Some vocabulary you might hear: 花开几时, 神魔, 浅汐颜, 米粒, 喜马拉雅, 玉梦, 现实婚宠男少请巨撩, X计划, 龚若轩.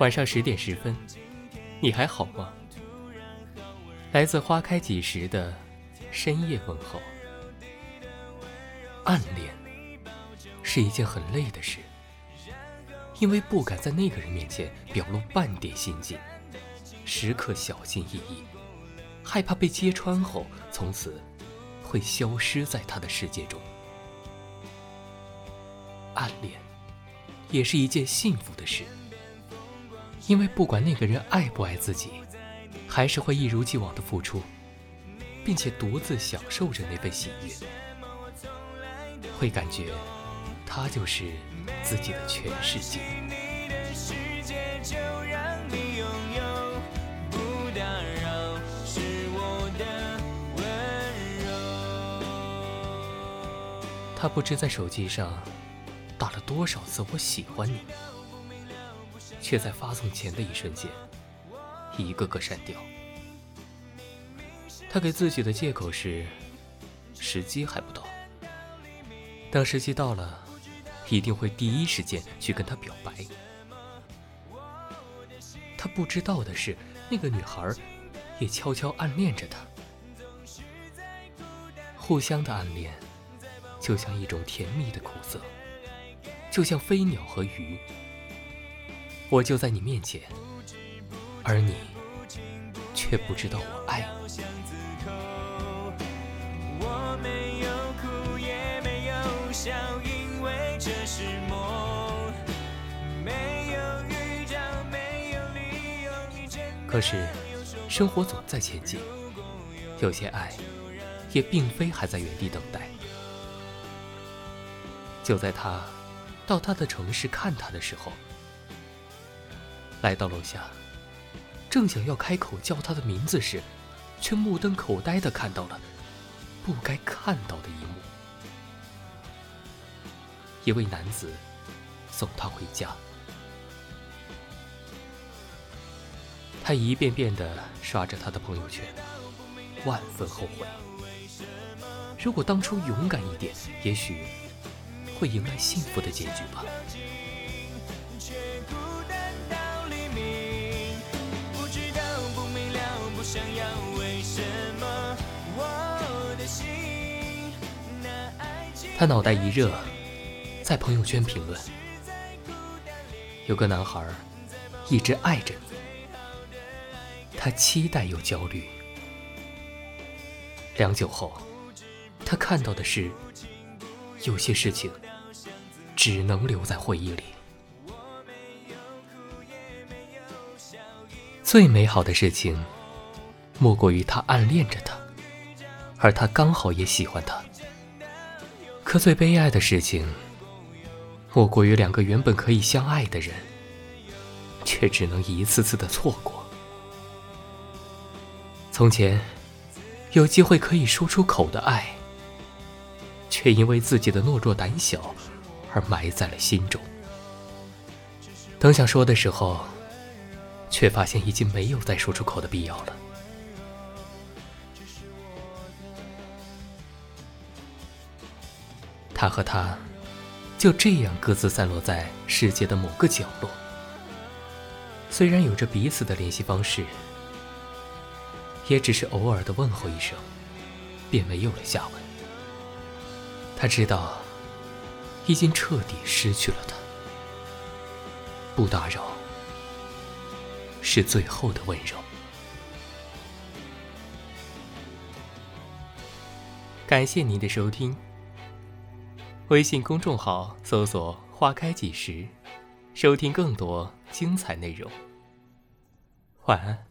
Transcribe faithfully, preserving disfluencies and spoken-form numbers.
晚上十点十分，你还好吗？来自花开几时的深夜问候。暗恋是一件很累的事，因为不敢在那个人面前表露半点心迹，时刻小心翼翼，害怕被揭穿后，从此会消失在他的世界中。暗恋也是一件幸福的事，因为不管那个人爱不爱自己，还是会一如既往的付出，并且独自享受着那份喜悦，会感觉他就是自己的全世界。他不知在手机上打了多少次我喜欢你，却在发送前的一瞬间一个个删掉。他给自己的借口是时机还不到，当时机到了一定会第一时间去跟他表白。他不知道的是，那个女孩也悄悄暗恋着他，互相的暗恋就像一种甜蜜的苦涩，就像飞鸟和鱼，我就在你面前，而你却不知道我爱你。我没有哭也没有笑，因为这是梦，没有预兆，没有理由，你真的没有。可是生活总在前进，有些爱也并非还在原地等待。就在他到他的城市看他的时候，来到楼下，正想要开口叫他的名字时，却目瞪口呆地看到了不该看到的一幕。一位男子送他回家，他一遍遍地刷着他的朋友圈，万分后悔，如果当初勇敢一点，也许会迎来幸福的结局吧。他脑袋一热，在朋友圈评论，有个男孩一直爱着你。他期待又焦虑，良久后他看到的是，有些事情只能留在回忆里。最美好的事情莫过于他暗恋着他，而他刚好也喜欢他。可最悲哀的事情莫过于两个原本可以相爱的人，却只能一次次的错过。从前有机会可以说出口的爱，却因为自己的懦弱胆小而埋在了心中。等想说的时候，却发现已经没有再说出口的必要了。他和她就这样各自散落在世界的某个角落，虽然有着彼此的联系方式，也只是偶尔的问候一声，便没有了下文。他知道已经彻底失去了他，不打扰是最后的温柔。感谢您的收听，微信公众号搜索“花开几时”，收听更多精彩内容。晚安。